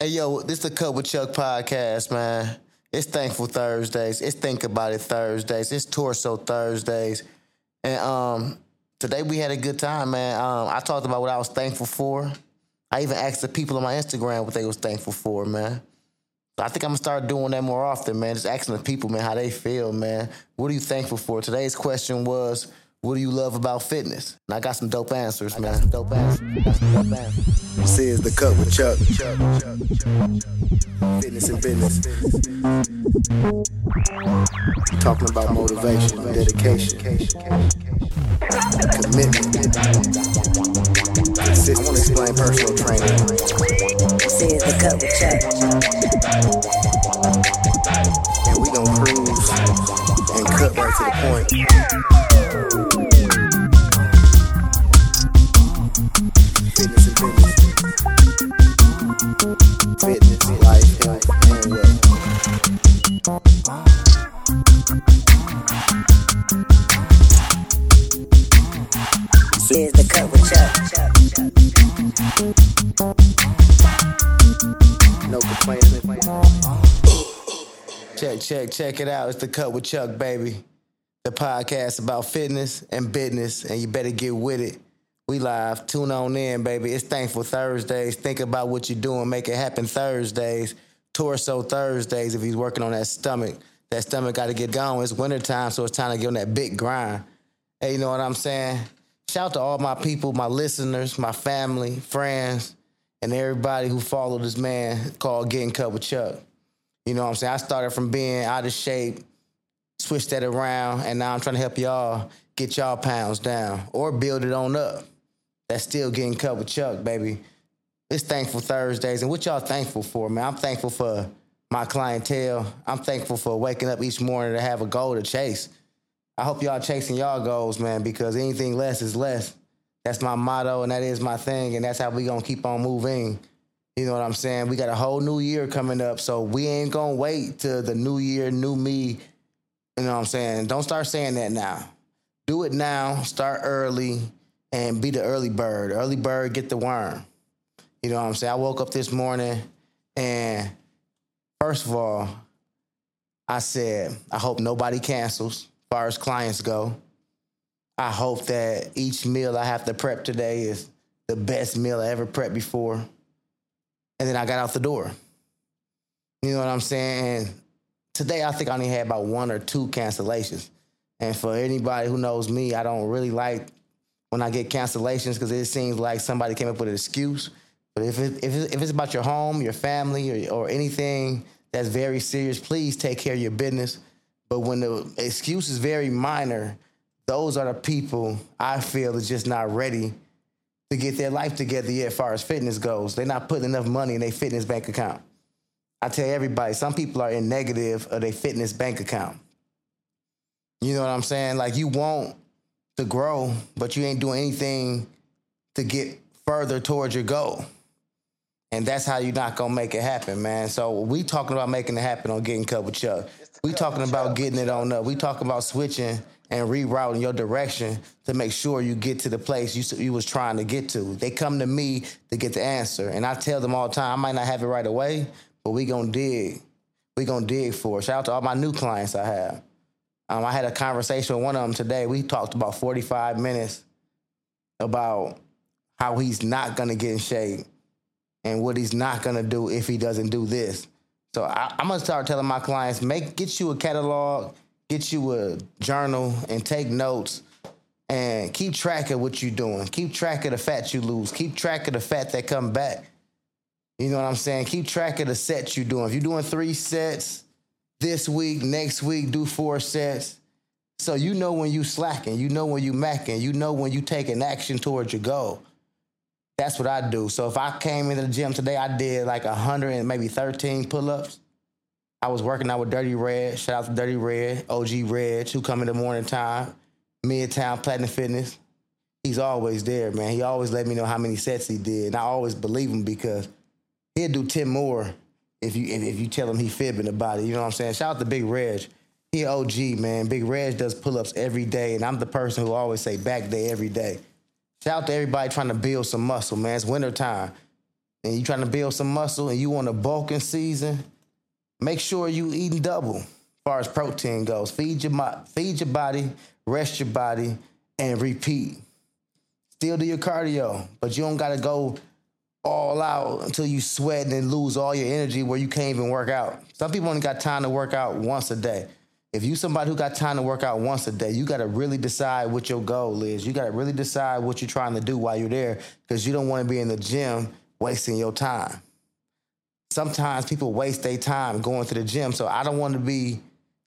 Hey, yo, this the Cut With Chuck podcast, man. It's Thankful Thursdays. It's Think About It Thursdays. It's Torso Thursdays. And today we had a good time, man. I talked about what I was thankful for. I even asked the people on my Instagram what they was thankful for, man. So I think I'm going to start doing that more often, man. Just asking the people, man, how they feel, man. What are you thankful for? Today's question was, what do you love about fitness? And I got some dope answers, man. This is The Cut With Chuck. Fitness and business. Talking about motivation, dedication, commitment. I want to explain personal training. This is The Cut With Chuck. And we gonna cruise and cut right to the point. Check it out. It's The Cut With Chuck, baby. The podcast about fitness and business, and you better get with it. We live. Tune on in, baby. It's Thankful Thursdays. Think about what you're doing. Make it happen Thursdays. Torso Thursdays if he's working on that stomach. That stomach got to get going. It's wintertime, so it's time to get on that big grind. Hey, you know what I'm saying? Shout out to all my people, my listeners, my family, friends, and everybody who followed this man called Getting Cut With Chuck. You know what I'm saying? I started from being out of shape, switched that around, and now I'm trying to help y'all get y'all pounds down or build it on up. That's still Getting Cut With Chuck, baby. It's Thankful Thursdays. And what y'all thankful for, man? I'm thankful for my clientele. I'm thankful for waking up each morning to have a goal to chase. I hope y'all chasing y'all goals, man, because anything less is less. That's my motto, and that is my thing, and that's how we going to keep on moving. You know what I'm saying? We got a whole new year coming up, so we ain't going to wait till the new year, new me. You know what I'm saying? Don't start saying that now. Do it now. Start early and be the early bird. Early bird, get the worm. You know what I'm saying? I woke up this morning, and first of all, I said, I hope nobody cancels as far as clients go. I hope that each meal I have to prep today is the best meal I ever prepped before. And then I got out the door. You know what I'm saying? And today, I think I only had about one or two cancellations. And for anybody who knows me, I don't really like when I get cancellations because it seems like somebody came up with an excuse. But if it's about your home, your family, or anything that's very serious, please take care of your business. But when the excuse is very minor, those are the people I feel is just not ready to get their life together yet as far as fitness goes. They're not putting enough money in their fitness bank account. I tell everybody, some people are in negative of their fitness bank account. You know what I'm saying? Like, you want to grow, but you ain't doing anything to get further towards your goal. And that's how you're not going to make it happen, man. So we talking about making it happen on Getting Cut With Chuck. We talking about getting it on up. We talking about switching and rerouting your direction to make sure you get to the place you was trying to get to. They come to me to get the answer. And I tell them all the time, I might not have it right away, but we going to dig. We going to dig for it. Shout out to all my new clients I have. I had a conversation with one of them today. We talked about 45 minutes about how he's not going to get in shape and what he's not going to do if he doesn't do this. So I'm going to start telling my clients, get you a catalog, get you a journal, and take notes, and keep track of what you're doing. Keep track of the fat you lose. Keep track of the fat that come back. You know what I'm saying? Keep track of the sets you're doing. If you're doing 3 sets this week, next week, do 4 sets. So you know when you slacking. You know when you macking. You know when you taking action towards your goal. That's what I do. So if I came into the gym today, I did like 100 and maybe 13 pull-ups. I was working out with Dirty Red. Shout out to Dirty Red, OG Reg, who come in the morning time, Midtown Platinum Fitness. He's always there, man. He always let me know how many sets he did. And I always believe him because he'll do 10 more if you tell him he fibbing about it. You know what I'm saying? Shout out to Big Reg. He OG, man. Big Reg does pull-ups every day, and I'm the person who always say back day every day. Shout out to everybody trying to build some muscle, man. It's wintertime. and you're trying to build some muscle and you want to bulk in season, make sure you eating double as far as protein goes. Feed your body, rest your body, and repeat. Still do your cardio, but you don't got to go all out until you sweat and lose all your energy where you can't even work out. Some people only got time to work out once a day. If you somebody who got time to work out once a day, you got to really decide what your goal is. You got to really decide what you're trying to do while you're there, because you don't want to be in the gym wasting your time. Sometimes people waste their time going to the gym, so I don't want to be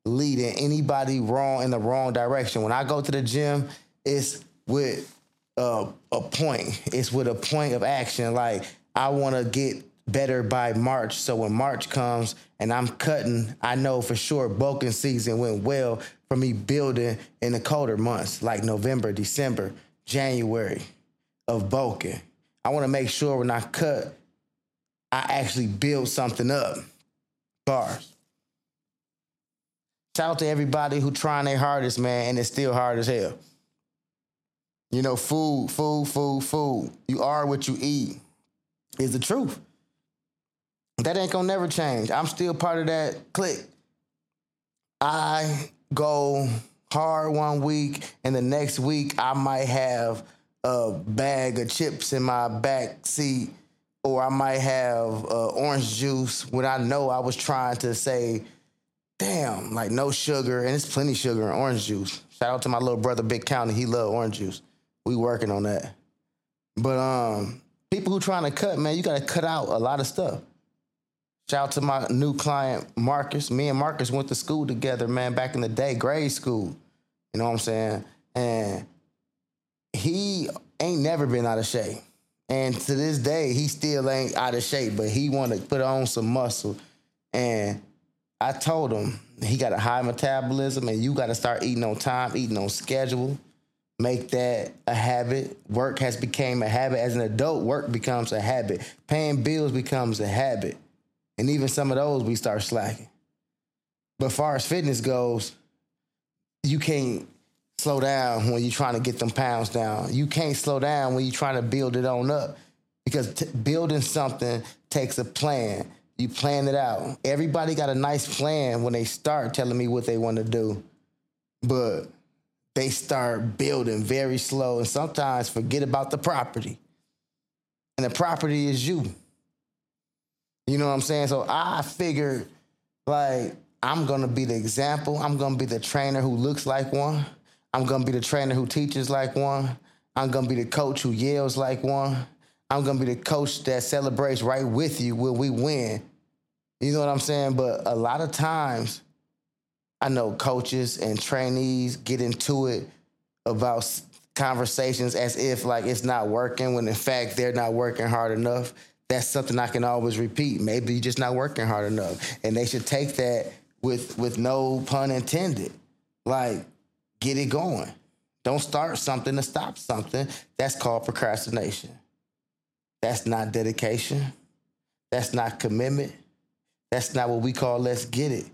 leading anybody wrong in the wrong direction. When I go to the gym, it's with a point. It's with a point of action. Like, I want to get better by March. So when March comes and I'm cutting, I know for sure bulking season went well for me building in the colder months like November, December, January of bulking. I want to make sure when I cut, I actually build something up. Bars. Shout out to everybody who trying their hardest, man, and it's still hard as hell. You know, food. You are what you eat is the truth. That ain't gonna never change. I'm still part of that clique. I go hard one week, and the next week I might have a bag of chips in my back seat, or I might have orange juice when I know I was trying to say, damn, like no sugar, and it's plenty of sugar in orange juice. Shout out to my little brother, Big County. He love orange juice. We working on that. But people who trying to cut, man, you got to cut out a lot of stuff. Shout out to my new client, Marcus. Me and Marcus went to school together, man, back in the day, grade school. You know what I'm saying? And he ain't never been out of shape. And to this day, he still ain't out of shape, but he wanted to put on some muscle. And I told him he got a high metabolism and you got to start eating on time, eating on schedule. Make that a habit. Work has become a habit. As an adult, work becomes a habit. Paying bills becomes a habit. And even some of those, we start slacking. But as far as fitness goes, you can't slow down when you're trying to get them pounds down. You can't slow down when you're trying to build it on up, because building something takes a plan. You plan it out. Everybody got a nice plan when they start telling me what they want to do, but they start building very slow and sometimes forget about the property. And the property is you. You know what I'm saying? So I figured, like, I'm going to be the example. I'm going to be the trainer who looks like one. I'm going to be the trainer who teaches like one. I'm going to be the coach who yells like one. I'm going to be the coach that celebrates right with you when we win. You know what I'm saying? But a lot of times, I know coaches and trainees get into it about conversations as if, like, it's not working, when in fact they're not working hard enough. That's something I can always repeat. Maybe you're just not working hard enough. And they should take that with no pun intended. Like, get it going. Don't start something to stop something. That's called procrastination. That's not dedication. That's not commitment. That's not what we call let's get it.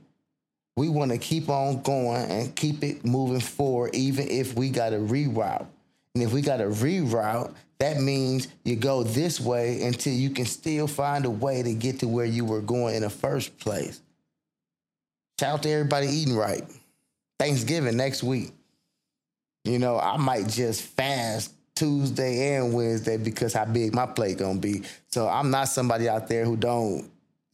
We want to keep on going and keep it moving forward, even if we got to reroute. And if we got to reroute, that means you go this way until you can still find a way to get to where you were going in the first place. Shout out to everybody eating right. Thanksgiving next week. You know, I might just fast Tuesday and Wednesday because how big my plate gonna be. So I'm not somebody out there who don't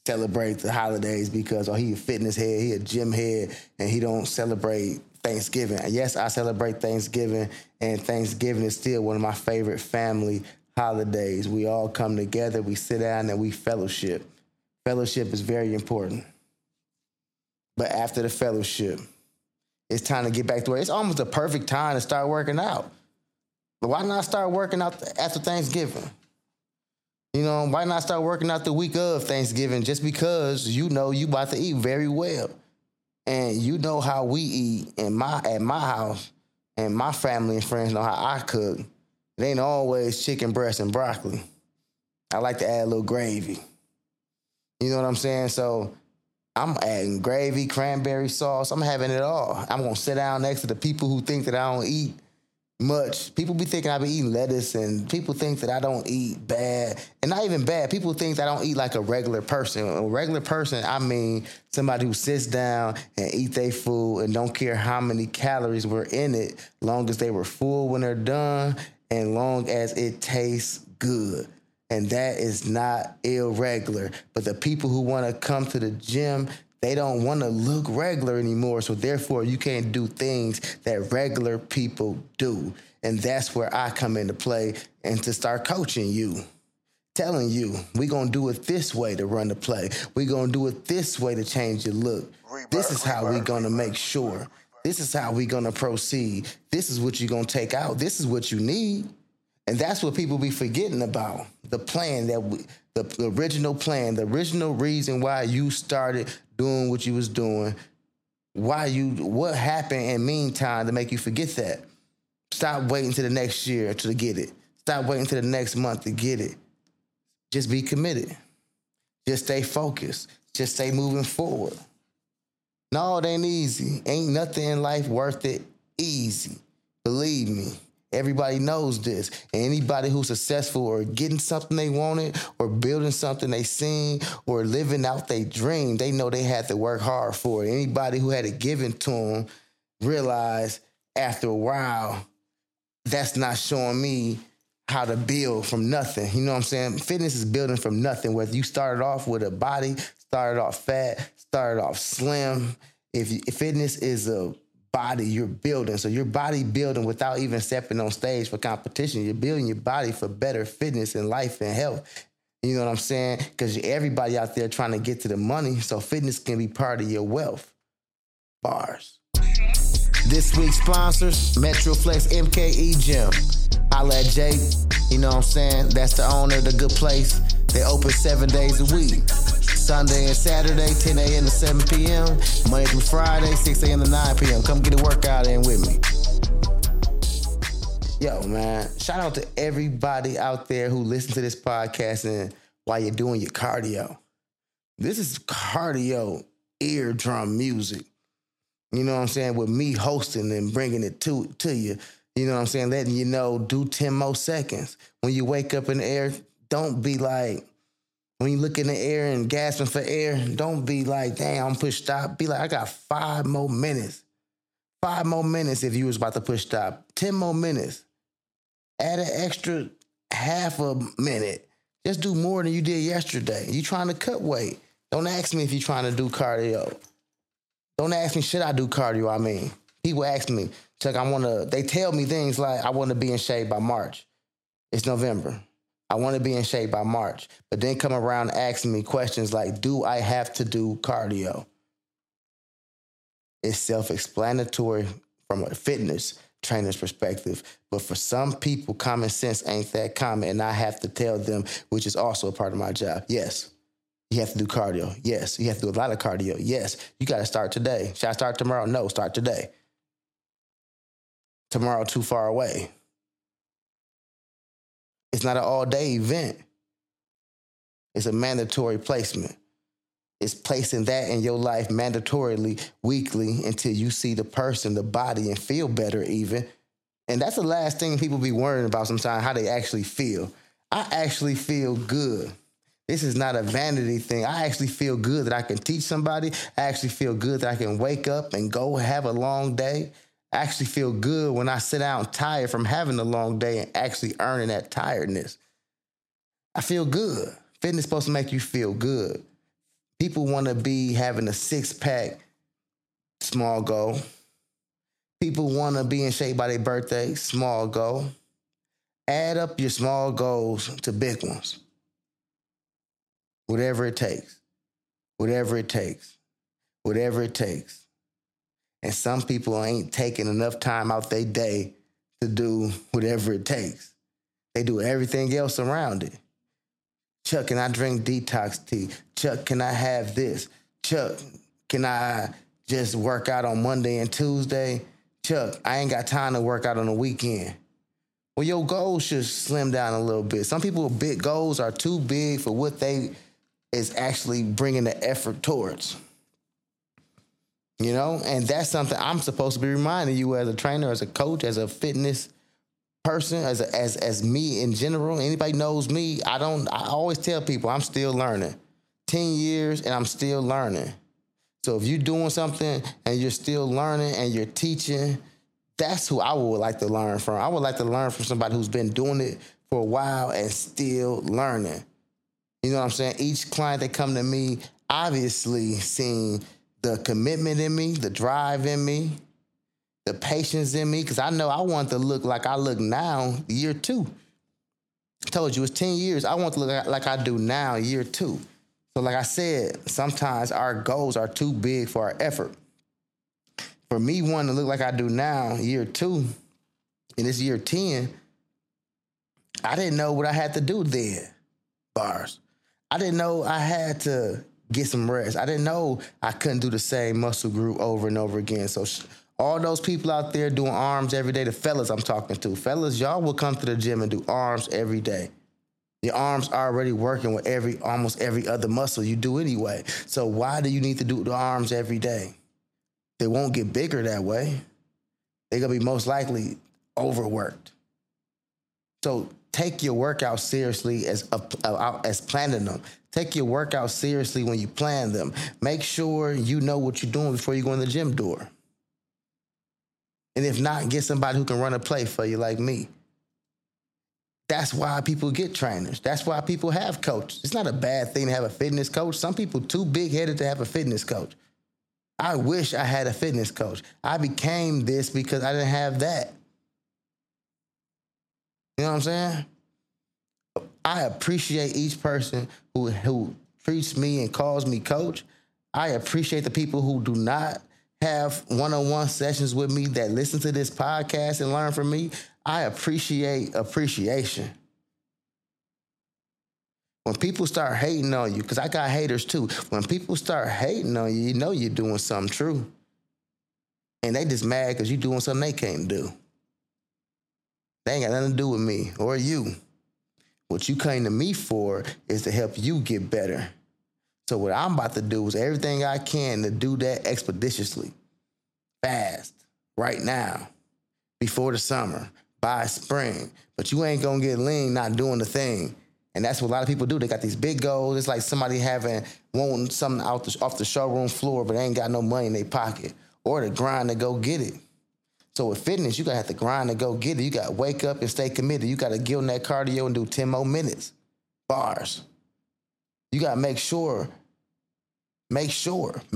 celebrate the holidays because, oh, he a fitness head, he a gym head, and he don't celebrate Thanksgiving. Yes, I celebrate Thanksgiving, and Thanksgiving is still one of my favorite family holidays. We all come together, we sit down, and we fellowship. Fellowship is very important. But after the fellowship, it's time to get back to work. It's almost the perfect time to start working out. But why not start working out after Thanksgiving? You know, why not start working out the week of Thanksgiving, just because you know you about to eat very well. And you know how we eat at my house, and my family and friends know how I cook. It ain't always chicken breast and broccoli. I like to add a little gravy. You know what I'm saying? So I'm adding gravy, cranberry sauce. I'm having it all. I'm going to sit down next to the people who think that I don't eat much. People be thinking I be eating lettuce, and people think that I don't eat bad. And not even bad. People think that I don't eat like a regular person. A regular person, I mean somebody who sits down and eat their food and don't care how many calories were in it, long as they were full when they're done and long as it tastes good. And that is not irregular. But the people who want to come to the gym, they don't want to look regular anymore. So therefore, you can't do things that regular people do. And that's where I come into play and to start coaching you. Telling you, we're going to do it this way to run the play. We're going to do it this way to change your look. This is how we're going to make sure. This is how we're going to proceed. This is what you're going to take out. This is what you need. And that's what people be forgetting about. The plan that the original plan, the original reason why you started doing what you was doing, what happened in meantime to make you forget that. Stop waiting to the next year to get it. Stop waiting to the next month to get it. Just be committed. Just stay focused. Just stay moving forward. No, it ain't easy. Ain't nothing in life worth it easy. Believe me. Everybody knows this. And anybody who's successful or getting something they wanted or building something they seen or living out their dream, they know they had to work hard for it. Anybody who had it given to them realized after a while, that's not showing me how to build from nothing. You know what I'm saying? Fitness is building from nothing. Whether you started off with a body, started off fat, started off slim. If fitness is a body you're building. So you're bodybuilding without even stepping on stage for competition. You're building your body for better fitness and life and health. You know what I'm saying? Because everybody out there trying to get to the money, so fitness can be part of your wealth. Bars. This week's sponsors, Metroflex MKE Gym. Holla at Jake. You know what I'm saying? That's the owner of the good place. They open 7 days a week. Sunday and Saturday, 10 a.m. to 7 p.m. Monday through Friday, 6 a.m. to 9 p.m. Come get a workout in with me. Yo, man, shout out to everybody out there who listens to this podcast and while you're doing your cardio. This is cardio eardrum music. You know what I'm saying? With me hosting and bringing it to you. You know what I'm saying? Letting you know, do 10 more seconds. When you wake up in the air, don't be like, when you look in the air and gasping for air, don't be like, damn, I'm push stop. Be like, I got 5 more minutes. 5 more minutes if you was about to push stop. 10 more minutes. Add an extra half a minute. Just do more than you did yesterday. You trying to cut weight. Don't ask me if you're trying to do cardio. Don't ask me, should I do cardio? I mean, people ask me, Chuck, they tell me things like, I want to be in shape by March. It's November. I want to be in shape by March, but then come around asking me questions like, do I have to do cardio? It's self-explanatory from a fitness trainer's perspective, but for some people, common sense ain't that common, and I have to tell them, which is also a part of my job. Yes, you have to do cardio. Yes, you have to do a lot of cardio. Yes, you got to start today. Should I start tomorrow? No, start today. Tomorrow too far away. It's not an all-day event. It's a mandatory placement. It's placing that in your life mandatorily, weekly, until you see the person, the body, and feel better even. And that's the last thing people be worrying about sometimes, how they actually feel. I actually feel good. This is not a vanity thing. I actually feel good that I can teach somebody. I actually feel good that I can wake up and go have a long day. I actually feel good when I sit down tired from having a long day and actually earning that tiredness. I feel good. Fitness is supposed to make you feel good. People want to be having a six-pack, small goal. People want to be in shape by their birthday, small goal. Add up your small goals to big ones. Whatever it takes. Whatever it takes. Whatever it takes. And some people ain't taking enough time out their day to do whatever it takes. They do everything else around it. Chuck, can I drink detox tea? Chuck, can I have this? Chuck, can I just work out on Monday and Tuesday? Chuck, I ain't got time to work out on the weekend. Well, your goals should slim down a little bit. Some people's big goals are too big for what they is actually bringing the effort towards. You know, and that's something I'm supposed to be reminding you as a trainer, as a coach, as a fitness person, as me in general, anybody knows me, I always tell people I'm still learning. 10 years and I'm still learning. So if you're doing something and you're still learning and you're teaching, that's who I would like to learn from. I would like to learn from somebody who's been doing it for a while and still learning. You know what I'm saying? Each client that come to me obviously seen the commitment in me, the drive in me, the patience in me, because I know I want to look like I look now, year two. I told you, it's 10 years. I want to look like I do now, year two. So like I said, sometimes our goals are too big for our effort. For me wanting to look like I do now, year two, and it's year 10, I didn't know what I had to do then, bars. I didn't know I had to get some rest. I didn't know I couldn't do the same muscle group over and over again. So all those people out there doing arms every day, the fellas I'm talking to, fellas, y'all will come to the gym and do arms every day. Your arms are already working with almost every other muscle you do anyway. So why do you need to do the arms every day? They won't get bigger that way. They're going to be most likely overworked. So take your workout seriously as planning them. Take your workout seriously when you plan them. Make sure you know what you're doing before you go in the gym door. And if not, get somebody who can run a play for you like me. That's why people get trainers. That's why people have coaches. It's not a bad thing to have a fitness coach. Some people too big-headed to have a fitness coach. I wish I had a fitness coach. I became this because I didn't have that. You know what I'm saying? I appreciate each person who treats me and calls me coach. I appreciate the people who do not have one-on-one sessions with me, that listen to this podcast and learn from me. I appreciate appreciation. When people start hating on you, because I got haters too. When people start hating on you, you know you're doing something true. And they just mad because you're doing something they can't do. They ain't got nothing to do with me or you. What you came to me for is to help you get better. So what I'm about to do is everything I can to do that expeditiously, fast, right now, before the summer, by spring. But you ain't going to get lean not doing the thing. And that's what a lot of people do. They got these big goals. It's like somebody wanting something off the showroom floor, but they ain't got no money in their pocket or the grind to go get it. So with fitness, you got to have to grind to go get it. You got to wake up and stay committed. You got to get on that cardio and do 10 more minutes, bars. You got to make sure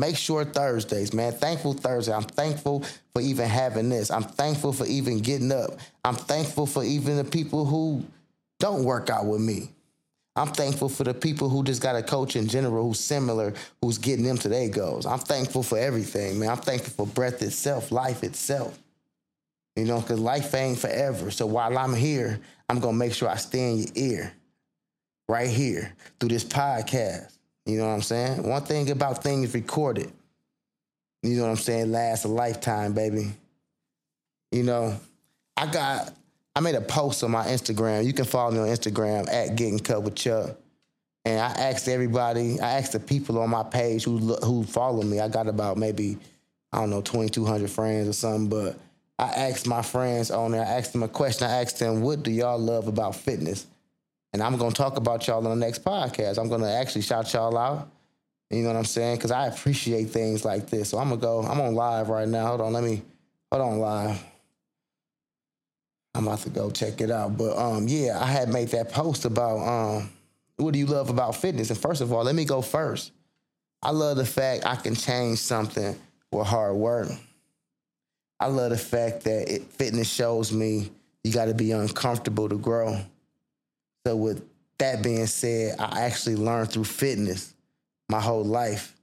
Thursdays, man. Thankful Thursday. I'm thankful for even having this. I'm thankful for even getting up. I'm thankful for even the people who don't work out with me. I'm thankful for the people who just got a coach in general who's similar, who's getting them to their goals. I'm thankful for everything, man. I'm thankful for breath itself, life itself. You know, because life ain't forever. So while I'm here, I'm going to make sure I stay in your ear right here through this podcast. You know what I'm saying? One thing about things recorded, you know what I'm saying, lasts a lifetime, baby. You know, I made a post on my Instagram. You can follow me on Instagram at Getting Cut with Chuck. And I asked the people on my page who follow me. I got about maybe, 2,200 friends or something, but I asked my friends on there, I asked them a question. I asked them, what do y'all love about fitness? And I'm going to talk about y'all on the next podcast. I'm going to actually shout y'all out. You know what I'm saying? Because I appreciate things like this. So I'm on live right now. Hold on live. I'm about to go check it out. But yeah, I had made that post about what do you love about fitness? And first of all, let me go first. I love the fact I can change something with hard work. I love the fact that fitness shows me you got to be uncomfortable to grow. So with that being said, I actually learned through fitness. My whole life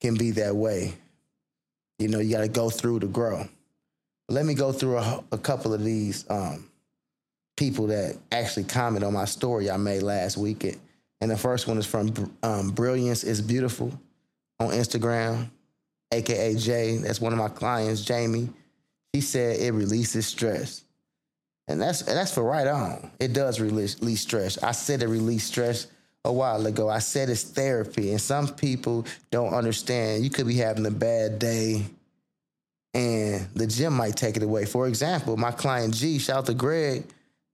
can be that way. You know, you got to go through to grow. Let me go through a couple of these people that actually comment on my story I made last weekend. And the first one is from Brilliance is Beautiful on Instagram. AKA Jay, that's one of my clients, Jamie. She said it releases stress. And that's for right on. It does release stress. I said it released stress a while ago. I said it's therapy. And some people don't understand. You could be having a bad day and the gym might take it away. For example, my client G, shout out to Greg,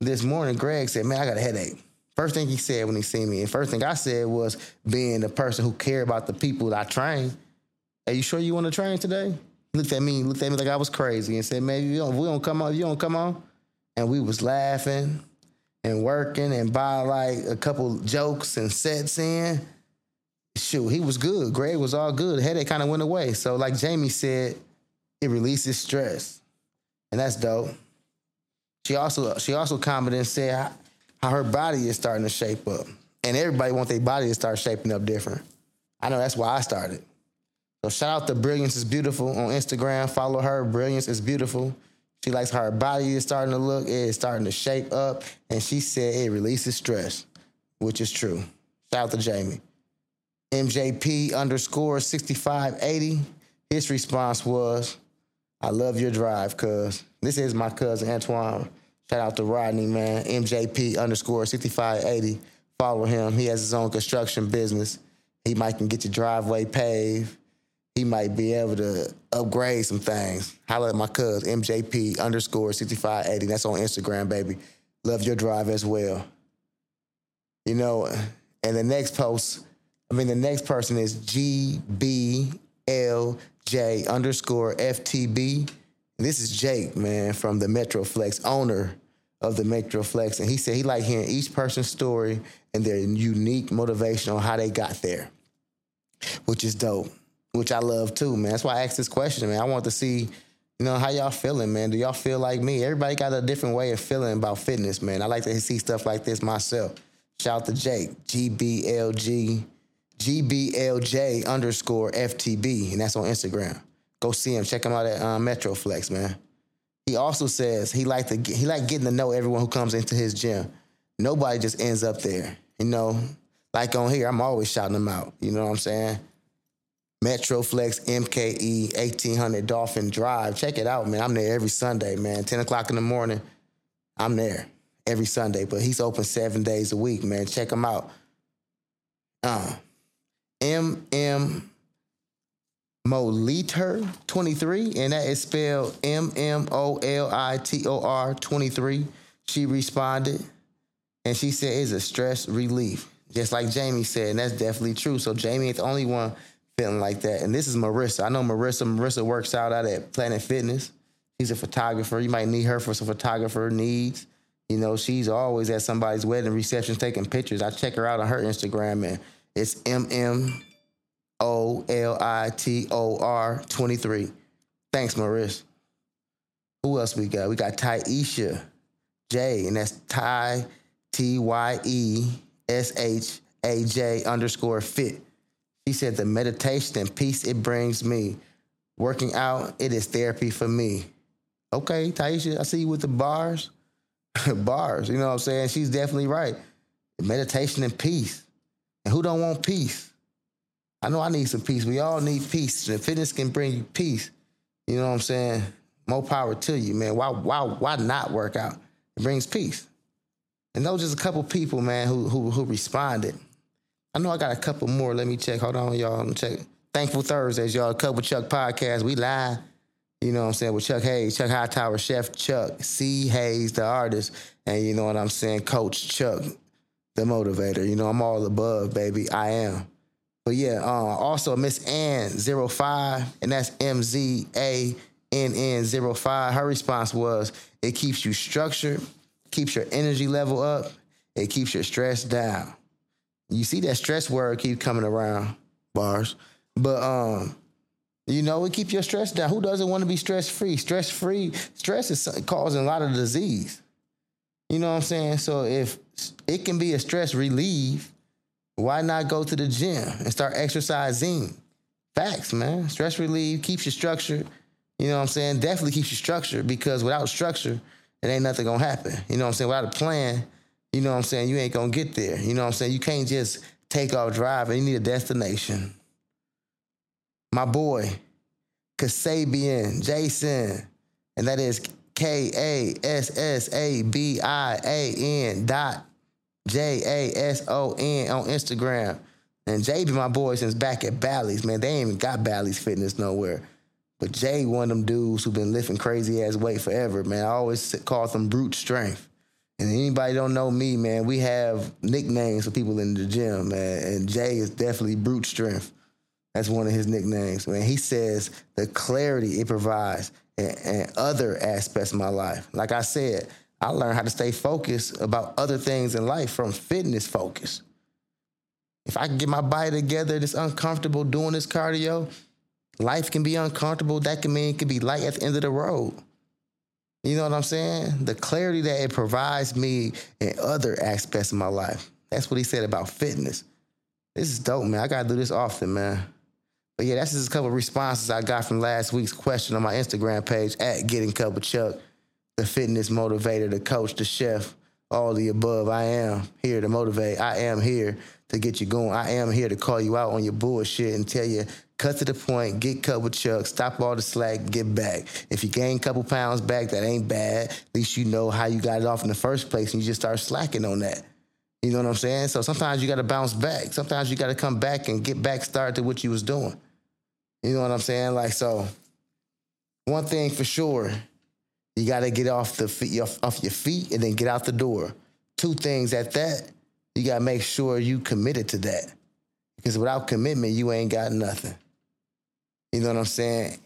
this morning, Greg said, man, I got a headache. First thing he said when he seen me, and first thing I said was, being the person who care about the people that I train, are you sure you want to train today? He looked at me like I was crazy and said, man, you don't come on. And we was laughing and working, and by like a couple jokes and sets in, shoot, he was good. Greg was all good. The headache kind of went away. So like Jamie said, it releases stress, and that's dope. She also commented and said how her body is starting to shape up, and everybody wants their body to start shaping up different. I know that's why I started. So shout out to Brilliance is Beautiful on Instagram. Follow her. Brilliance is Beautiful. She likes how her body is starting to look. It's starting to shape up, and she said it releases stress, which is true. Shout out to Jamie. MJP_6580. His response was, I love your drive, cuz. This is my cousin, Antoine. Shout out to Rodney, man. MJP_6580. Follow him. He has his own construction business. He might can get your driveway paved. He might be able to upgrade some things. Holla at my cuz, MJP_6580. That's on Instagram, baby. Love your drive as well. You know, and the next person is GBLJ_FTB. This is Jake, man, from the Metroflex, owner of the Metroflex. And he said he liked hearing each person's story and their unique motivation on how they got there, which is dope, which I love too, man. That's why I asked this question, man. I want to see, how y'all feeling, man. Do y'all feel like me? Everybody got a different way of feeling about fitness, man. I like to see stuff like this myself. Shout out to Jake, GBLJ_FTB, and that's on Instagram. Go see him. Check him out at Metroflex, man. He also says he liked getting to know everyone who comes into his gym. Nobody just ends up there, Like on here, I'm always shouting them out. You know what I'm saying? Metroflex MKE 1800 Dolphin Drive. Check it out, man. I'm there every Sunday, man. 10 o'clock in the morning, I'm there every Sunday. But he's open 7 days a week, man. Check him out. M.M. Moliter 23, and that is spelled MMOLITOR 23. She responded, and she said it's a stress relief, just like Jamie said, and that's definitely true. So Jamie ain't the only one feeling like that. And this is Marissa. I know Marissa. Marissa works out at Planet Fitness. She's a photographer. You might need her for some photographer needs. She's always at somebody's wedding receptions taking pictures. I check her out on her Instagram, and it's MMOLITOR 23. Thanks, Maurice. Who else we got? We got Tyesha J, and that's Ty TYESHAJ_fit. She said the meditation and peace it brings me. Working out, it is therapy for me. Okay, Tyesha, I see you with the bars. Bars, you know what I'm saying? She's definitely right. Meditation and peace. And who don't want peace? I know I need some peace. We all need peace. And fitness can bring you peace. You know what I'm saying? More power to you, man. Why not work out? It brings peace. And those just a couple people, man, who responded. I know I got a couple more. Let me check. Hold on, y'all. I'm checking. Thankful Thursdays, y'all. Couple Chuck podcast. We live. You know what I'm saying? With Chuck Hayes, Chuck Hightower, Chef Chuck, C. Hayes, the artist, and you know what I'm saying? Coach Chuck, the motivator. I'm all above, baby. I am. But yeah, also Miss Ann05, and that's MZANN05. Her response was, it keeps you structured, keeps your energy level up, it keeps your stress down. You see that stress word keep coming around, bars. But, it keeps your stress down. Who doesn't want to be stress-free? Stress-free, stress is causing a lot of disease. You know what I'm saying? So if it can be a stress relief, why not go to the gym and start exercising? Facts, man. Stress relief keeps you structured. You know what I'm saying? Definitely keeps you structured, because without structure, it ain't nothing going to happen. You know what I'm saying? Without a plan, you know what I'm saying? You ain't going to get there. You know what I'm saying? You can't just take off driving. You need a destination. My boy, Kasabian Jason, and that is KASSABIAN.JASON on Instagram. And JB, my boy, since back at Bally's, man, they ain't even got Bally's Fitness nowhere. But Jay, one of them dudes who've been lifting crazy ass weight forever, man. I always call them brute strength. And anybody don't know me, man, we have nicknames for people in the gym, man. And Jay is definitely brute strength. That's one of his nicknames, man. He says the clarity it provides and other aspects of my life. Like I said, I learned how to stay focused about other things in life from fitness focus. If I can get my body together, this uncomfortable doing this cardio, life can be uncomfortable. That can mean it can be light at the end of the road. You know what I'm saying? The clarity that it provides me in other aspects of my life. That's what he said about fitness. This is dope, man. I got to do this often, man. But yeah, that's just a couple of responses I got from last week's question on my Instagram page, at Getting Cup with Chuck, the fitness motivator, the coach, the chef, all the above. I am here to motivate. I am here to get you going. I am here to call you out on your bullshit and tell you, cut to the point, get cut with Chuck, stop all the slack, get back. If you gain a couple pounds back, that ain't bad. At least you know how you got it off in the first place, and you just start slacking on that. You know what I'm saying? So sometimes you got to bounce back. Sometimes you got to come back and get back started to what you was doing. You know what I'm saying? Like, so one thing for sure, you got to get off your feet and then get out the door. Two things at that, you got to make sure you committed to that. Because without commitment, you ain't got nothing. You know what I'm saying?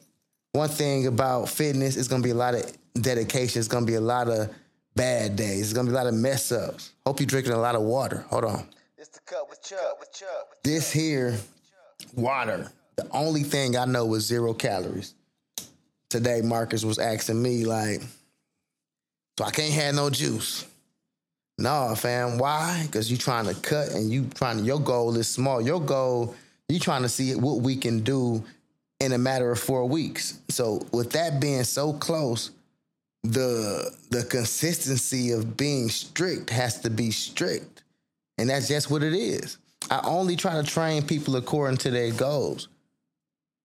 One thing about fitness, it's going to be a lot of dedication. It's going to be a lot of bad days. It's going to be a lot of mess ups. Hope you're drinking a lot of water. Hold on. It's the Cup with Chuck. This here, water. The only thing I know was 0 calories. Today, Marcus was asking me, like, so I can't have no juice. No, fam. Why? Because you trying to cut and you trying to, your goal is small. Your goal, you trying to see what we can do in a matter of 4 weeks. So with that being so close, the consistency of being strict has to be strict. And that's just what it is. I only try to train people according to their goals.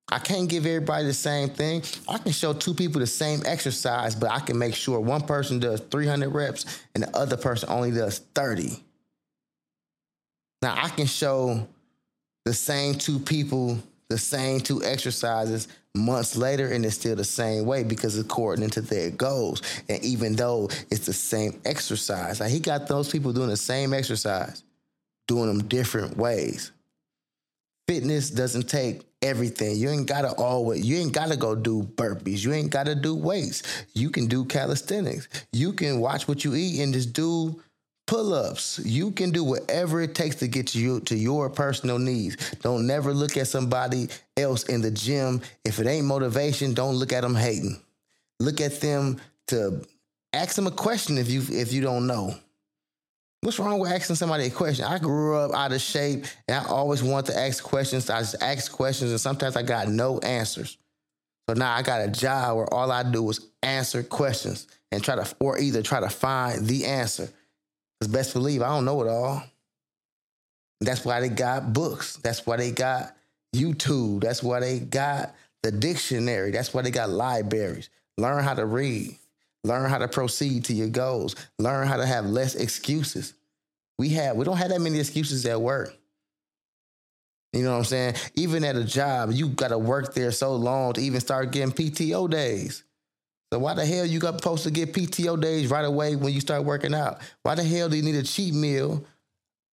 I can't give everybody the same thing. I can show two people the same exercise, but I can make sure one person does 300 reps and the other person only does 30. Now, I can show the same two people the same two exercises months later, and it's still the same way because it's according to their goals. And even though it's the same exercise, like he got those people doing the same exercise, doing them different ways. Fitness doesn't take everything. You ain't gotta go do burpees. You ain't gotta do weights. You can do calisthenics. You can watch what you eat and just do pull-ups. You can do whatever it takes to get you to your personal needs. Don't never look at somebody else in the gym. If it ain't motivation, don't look at them hating. Look at them to ask them a question if you don't know. What's wrong with asking somebody a question? I grew up out of shape, and I always wanted to ask questions. So I just asked questions, and sometimes I got no answers. So now I got a job where all I do is answer questions and try to find the answer. Because best believe, I don't know it all. That's why they got books. That's why they got YouTube. That's why they got the dictionary. That's why they got libraries. Learn how to read. Learn how to proceed to your goals. Learn how to have less excuses. We don't have that many excuses at work. You know what I'm saying? Even at a job, you got to work there so long to even start getting PTO days. So why the hell you got supposed to get PTO days right away when you start working out? Why the hell do you need a cheat meal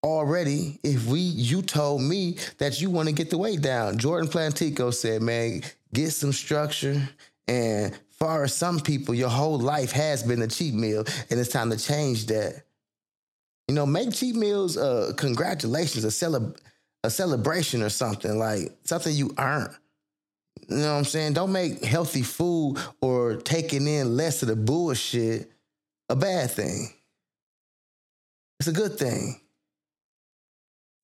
already if you told me that you want to get the weight down? Jordan Plantico said, man, get some structure, and far as some people, your whole life has been a cheat meal, and it's time to change that. You know, make cheat meals congratulations, a celebration or something, like something you earn. You know what I'm saying? Don't make healthy food or taking in less of the bullshit a bad thing. It's a good thing.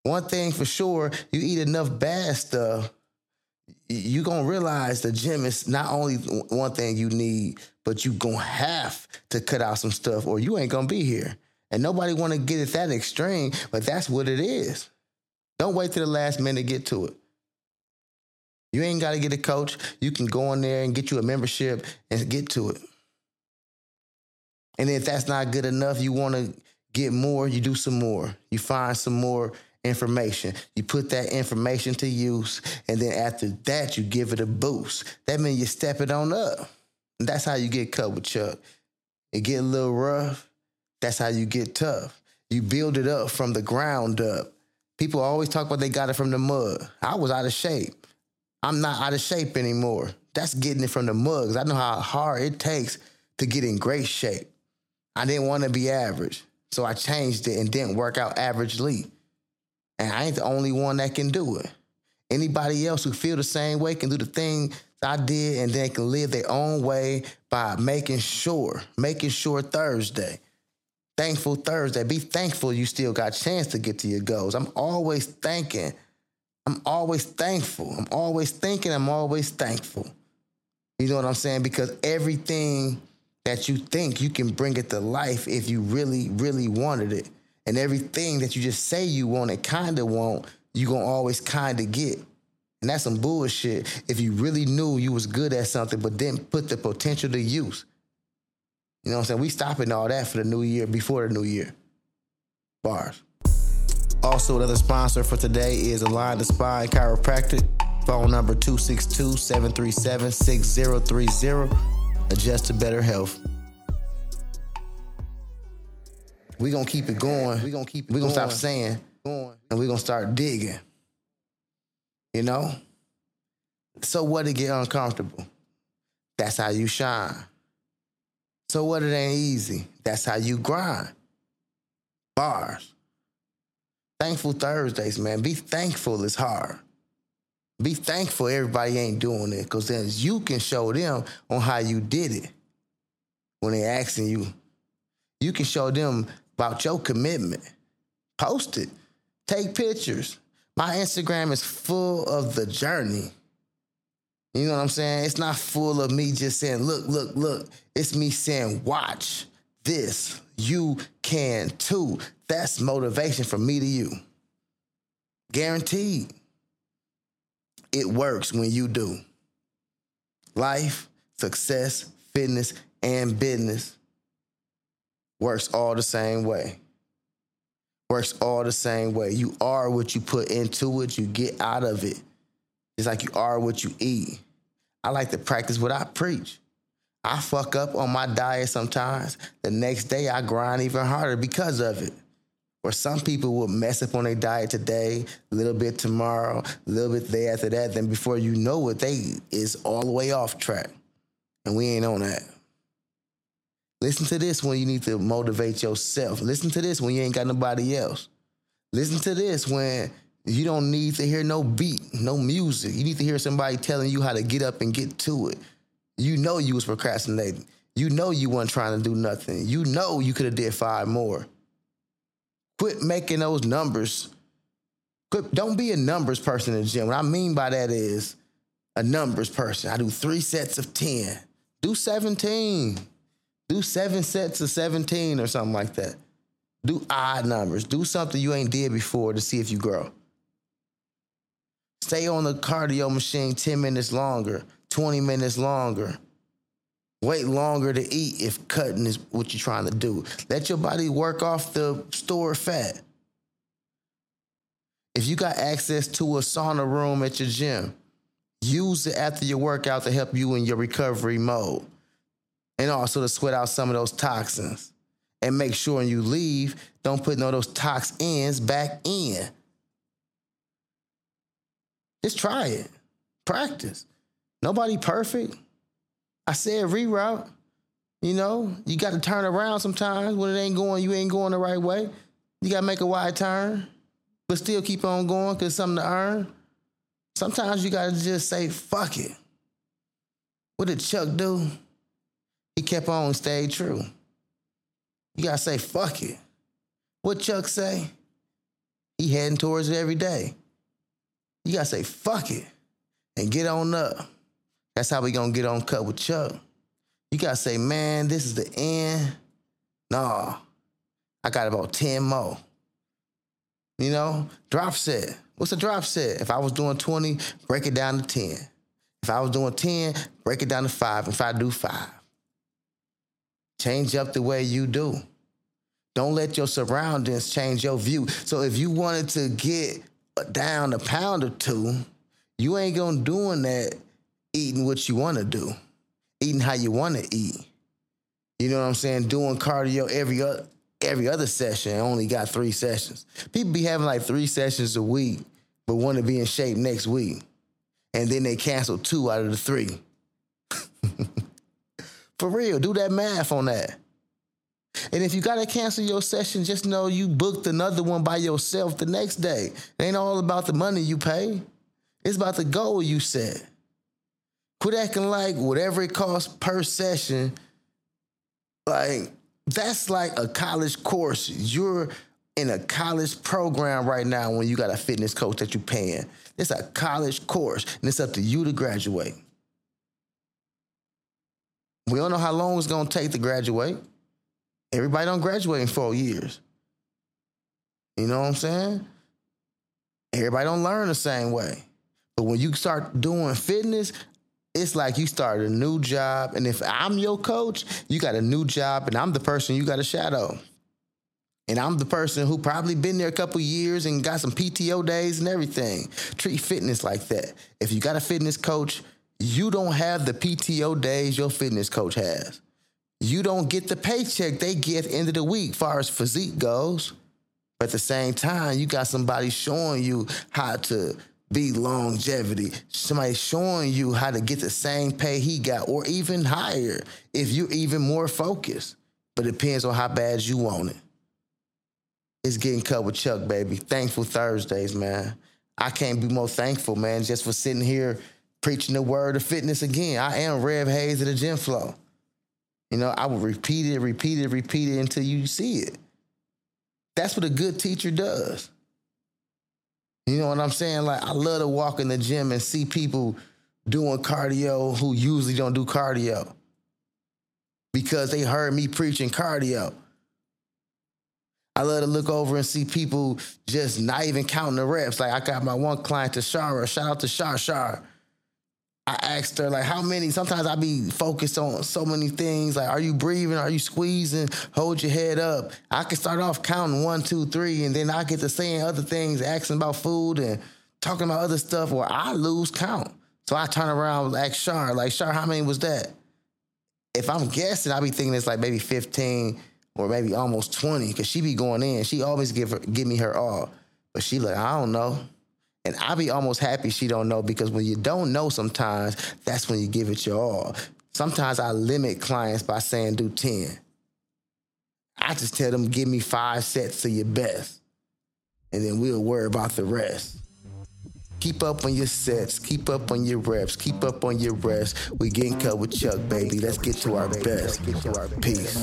One thing for sure, you eat enough bad stuff, you're going to realize the gym is not only one thing you need, but you're going to have to cut out some stuff or you ain't going to be here. And nobody want to get it that extreme, but that's what it is. Don't wait till the last minute to get to it. You ain't got to get a coach. You can go in there and get you a membership and get to it. And if that's not good enough, you want to get more, you do some more. You find some more information. You put that information to use, and then after that, you give it a boost. That means you step it on up. And that's how you get cut with Chuck. It get a little rough. That's how you get tough. You build it up from the ground up. People always talk about they got it from the mud. I was out of shape. I'm not out of shape anymore. That's getting it from the mud, because I know how hard it takes to get in great shape. I didn't want to be average, so I changed it and didn't work out averagely. And I ain't the only one that can do it. Anybody else who feel the same way can do the thing I did, and then can live their own way by making sure Thursday. Thankful Thursday. Be thankful you still got a chance to get to your goals. I'm always thinking. I'm always thankful. I'm always thinking. I'm always thankful. You know what I'm saying? Because everything that you think, you can bring it to life if you really, really wanted it. And everything that you just say you want and kind of want, you going to always kind of get. And that's some bullshit if you really knew you was good at something but didn't put the potential to use. You know what I'm saying? We stopping all that for the new year, before the new year. Bars. Also, another sponsor for today is Align the Spine Chiropractic. Phone number 262-737-6030. Adjust to better health. We're going to keep it going. We're going to keep it going. We're going to stop saying, and we're going to start digging. You know? So what it get uncomfortable? That's how you shine. So what it ain't easy? That's how you grind. Bars. Thankful Thursdays, man. Be thankful it's hard. Be thankful everybody ain't doing it, because then you can show them on how you did it when they asking you. You can show them about your commitment. Post it. Take pictures. My Instagram is full of the journey. You know what I'm saying? It's not full of me just saying, look, look, look. It's me saying, watch this. You can too. That's motivation from me to you. Guaranteed. It works when you do. Life, success, fitness, and business works all the same way. Works all the same way. You are what you put into it, you get out of it. It's like you are what you eat. I like to practice what I preach. I fuck up on my diet sometimes. The next day, I grind even harder because of it. Or some people will mess up on their diet today, a little bit tomorrow, a little bit there after that. Then before you know it, they is all the way off track. And we ain't on that. Listen to this when you need to motivate yourself. Listen to this when you ain't got nobody else. Listen to this when you don't need to hear no beat, no music. You need to hear somebody telling you how to get up and get to it. You know you was procrastinating. You know you wasn't trying to do nothing. You know you could have did 5 more. Quit making those numbers. Quit. Don't be a numbers person in the gym. What I mean by that is a numbers person. I do 3 sets of 10. Do 17. Do 7 sets of 17 or something like that. Do odd numbers. Do something you ain't did before to see if you grow. Stay on the cardio machine 10 minutes longer, 20 minutes longer. Wait longer to eat if cutting is what you're trying to do. Let your body work off the stored fat. If you got access to a sauna room at your gym, use it after your workout to help you in your recovery mode. And also to sweat out some of those toxins. And make sure when you leave, don't put none of those toxins back in. Just try it. Practice. Nobody perfect. I said reroute. You know, you got to turn around sometimes. When it ain't going, you ain't going the right way. You got to make a wide turn, but still keep on going because it's something to earn. Sometimes you got to just say, fuck it. What did Chuck do? He kept on and stayed true. You gotta say, fuck it. What Chuck say? He heading towards it every day. You gotta say, fuck it, and get on up. That's how we gonna get on cut with Chuck. You gotta say, man, this is the end. Nah, I got about 10 more. You know, drop set. What's a drop set? If I was doing 20, break it down to 10. If I was doing 10, break it down to 5. If I do 5. Change up the way you do. Don't let your surroundings change your view. So if you wanted to get down a pound or two, you ain't gonna doing that eating what you want to do, eating how you want to eat. You know what I'm saying? Doing cardio every other session. I only got 3 sessions. People be having like 3 sessions a week, but want to be in shape next week, and then they cancel 2 out of the 3. For real, do that math on that. And if you got to cancel your session, just know you booked another one by yourself the next day. It ain't all about the money you pay. It's about the goal you set. Quit acting like whatever it costs per session, like that's like a college course. You're in a college program right now when you got a fitness coach that you're paying. It's a college course, and it's up to you to graduate. We don't know how long it's going to take to graduate. Everybody don't graduate in 4 years. You know what I'm saying? Everybody don't learn the same way. But when you start doing fitness, it's like you start a new job. And if I'm your coach, you got a new job, and I'm the person you got to shadow. And I'm the person who probably been there a couple years and got some PTO days and everything. Treat fitness like that. If you got a fitness coach, you don't have the PTO days your fitness coach has. You don't get the paycheck they get at the end of the week as far as physique goes. But at the same time, you got somebody showing you how to be longevity. Somebody showing you how to get the same pay he got or even higher if you're even more focused. But it depends on how bad you want it. It's Getting Cut with Chuck, baby. Thankful Thursdays, man. I can't be more thankful, man, just for sitting here preaching the word of fitness again. I am Rev Hayes of the Gym Flow. You know, I will repeat it until you see it. That's what a good teacher does. You know what I'm saying? Like, I love to walk in the gym and see people doing cardio who usually don't do cardio because they heard me preaching cardio. I love to look over and see people just not even counting the reps. Like, I got my one client, Tashara. Shout out to Shar. I asked her, like, how many? Sometimes I be focused on so many things. Like, are you breathing? Are you squeezing? Hold your head up. I can start off counting 1, 2, 3, and then I get to saying other things, asking about food and talking about other stuff where I lose count. So I turn around and ask Shar, like, Shar, how many was that? If I'm guessing, I be thinking it's like maybe 15 or maybe almost 20 because she be going in. She always give me her all. But she like, I don't know. And I be almost happy she don't know because when you don't know sometimes, that's when you give it your all. Sometimes I limit clients by saying do 10. I just tell them, give me 5 sets of your best, and then we'll worry about the rest. Keep up on your sets. Keep up on your reps. Keep up on your rest. We Getting Cut with Chuck, baby. Let's get to our best. Peace.